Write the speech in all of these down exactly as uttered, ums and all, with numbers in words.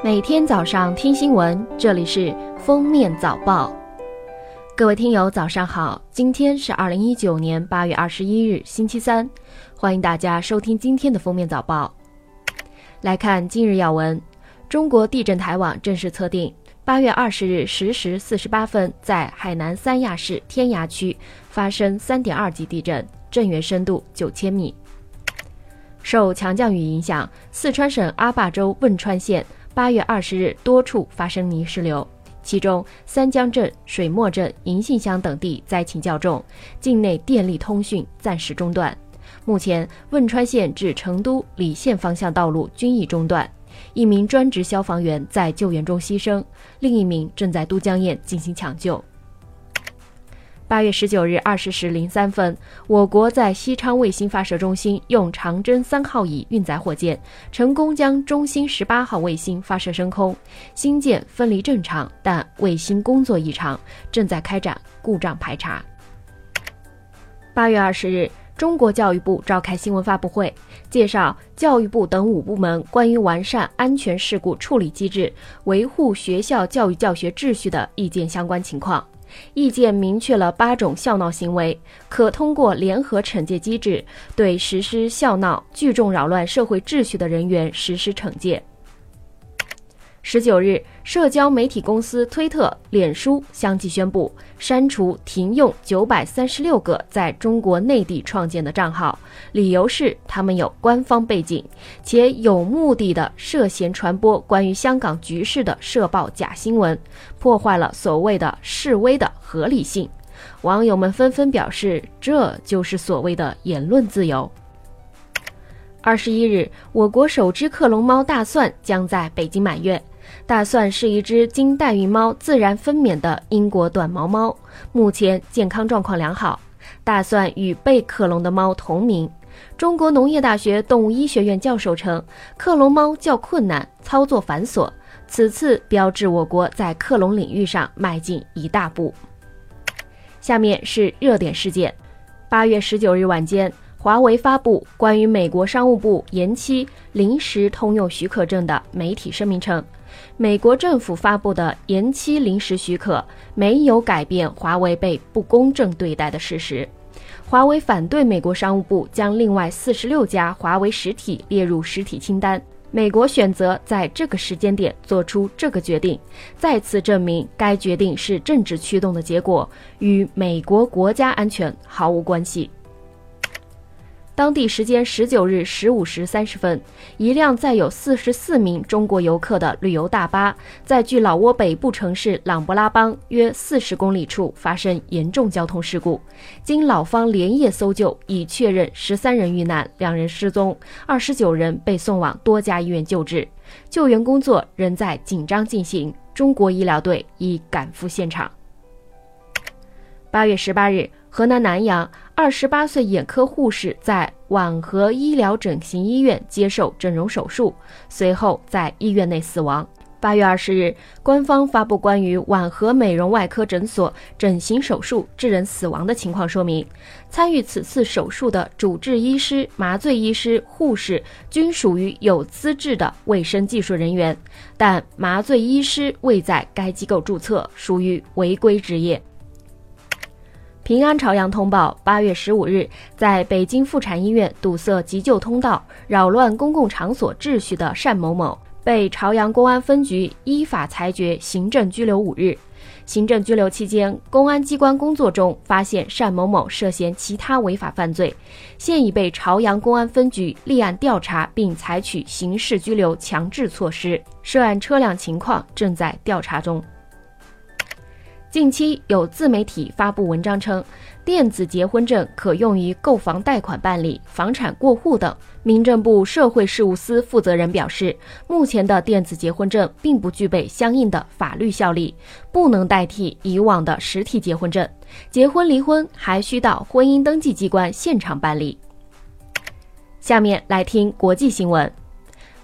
每天早上听新闻，这里是封面早报。各位听友早上好，今天是二零一九年八月二十一日星期三，欢迎大家收听今天的封面早报。来看今日要闻，中国地震台网正式测定八月二十日十时四十八分在海南三亚市天涯区发生 三点二级地震，震源深度九千米。受强降雨影响，四川省阿坝州汶川县八月二十日多处发生泥石流，其中三江镇、水墨镇、银杏乡等地灾情较重，境内电力通讯暂时中断。目前，汶川县至成都礼县方向道路均已中断，一名专职消防员在救援中牺牲，另一名正在都江堰进行抢救。八月十九日二十时零三分，我国在西昌卫星发射中心用长征三号乙运载火箭成功将中星十八号卫星发射升空，星舰分离正常，但卫星工作异常，正在开展故障排查。八月二十日，中国教育部召开新闻发布会，介绍教育部等五部门关于完善安全事故处理机制、维护学校教育教学秩序的意见相关情况。意见明确了八种校闹行为，可通过联合惩戒机制对实施校闹、聚众扰乱社会秩序的人员实施惩戒。十九日，社交媒体公司推特、脸书相继宣布删除停用九百三十六个在中国内地创建的账号，理由是他们有官方背景，且有目的的涉嫌传播关于香港局势的社报假新闻，破坏了所谓的示威的合理性。网友们纷纷表示，这就是所谓的言论自由。二十一日，我国首只克隆猫大蒜将在北京满月。大蒜是一只经代孕猫自然分娩的英国短毛猫，目前健康状况良好。大蒜与被克隆的猫同名。中国农业大学动物医学院教授称，克隆猫较困难，操作繁琐，此次标志我国在克隆领域上迈进一大步。下面是热点事件。八月十九日晚间，华为发布关于美国商务部延期临时通用许可证的媒体声明称，美国政府发布的延期临时许可没有改变华为被不公正对待的事实。华为反对美国商务部将另外四十六家华为实体列入实体清单，美国选择在这个时间点做出这个决定，再次证明该决定是政治驱动的结果，与美国国家安全毫无关系。当地时间十九日十五时三十分，一辆载有四十四名中国游客的旅游大巴在距老挝北部城市朗勃拉邦约四十公里处发生严重交通事故，经老方连夜搜救，已确认十三人遇难，两人失踪，二十九人被送往多家医院救治，救援工作仍在紧张进行，中国医疗队已赶赴现场。八月十八日，河南南阳二十八岁眼科护士在皖河医疗整形医院接受整容手术，随后在医院内死亡。八月二十日，官方发布关于皖河美容外科诊所整形手术致人死亡的情况说明，参与此次手术的主治医师、麻醉医师、护士均属于有资质的卫生技术人员，但麻醉医师未在该机构注册，属于违规职业。平安朝阳通报，八月十五日，在北京妇产医院堵塞急救通道、扰乱公共场所秩序的单某某，被朝阳公安分局依法裁决行政拘留五日。行政拘留期间，公安机关工作中发现单某某涉嫌其他违法犯罪，现已被朝阳公安分局立案调查，并采取刑事拘留强制措施，涉案车辆情况正在调查中。近期有自媒体发布文章称，电子结婚证可用于购房贷款办理、房产过户等。民政部社会事务司负责人表示，目前的电子结婚证并不具备相应的法律效力，不能代替以往的实体结婚证，结婚离婚还需到婚姻登记机关现场办理。下面来听国际新闻。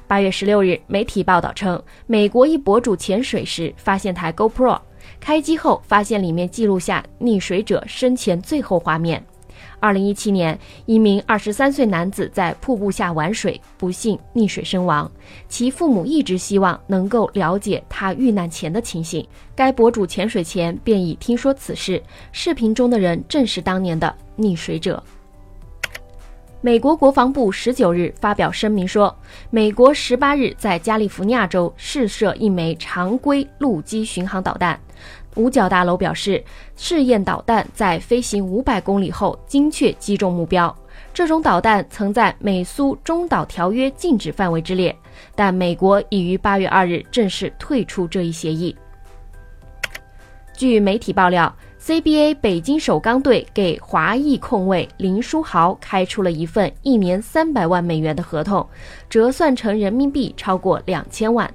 八月十六日，媒体报道称，美国一博主潜水时发现台 GoPro，开机后发现里面记录下溺水者生前最后画面。二零一七年，一名二十三岁男子在瀑布下玩水，不幸溺水身亡。其父母一直希望能够了解他遇难前的情形。该博主潜水前便已听说此事，视频中的人正是当年的溺水者。美国国防部十九日发表声明说，美国十八日在加利福尼亚州试射一枚常规陆基巡航导弹。五角大楼表示，试验导弹在飞行五百公里后精确击中目标。这种导弹曾在美苏中导条约禁止范围之列，但美国已于八月二日正式退出这一协议。据媒体爆料，C B A 北京首钢队给华裔控卫林书豪开出了一份一年三百万美元的合同，折算成人民币超过两千万。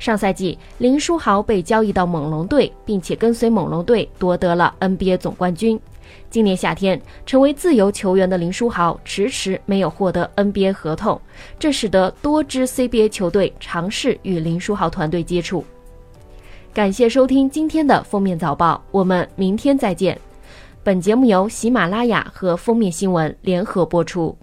上赛季，林书豪被交易到猛龙队，并且跟随猛龙队夺得了 N B A 总冠军。今年夏天，成为自由球员的林书豪迟迟没有获得 N B A 合同，这使得多支 C B A 球队尝试与林书豪团队接触。感谢收听今天的封面早报，我们明天再见。本节目由喜马拉雅和封面新闻联合播出。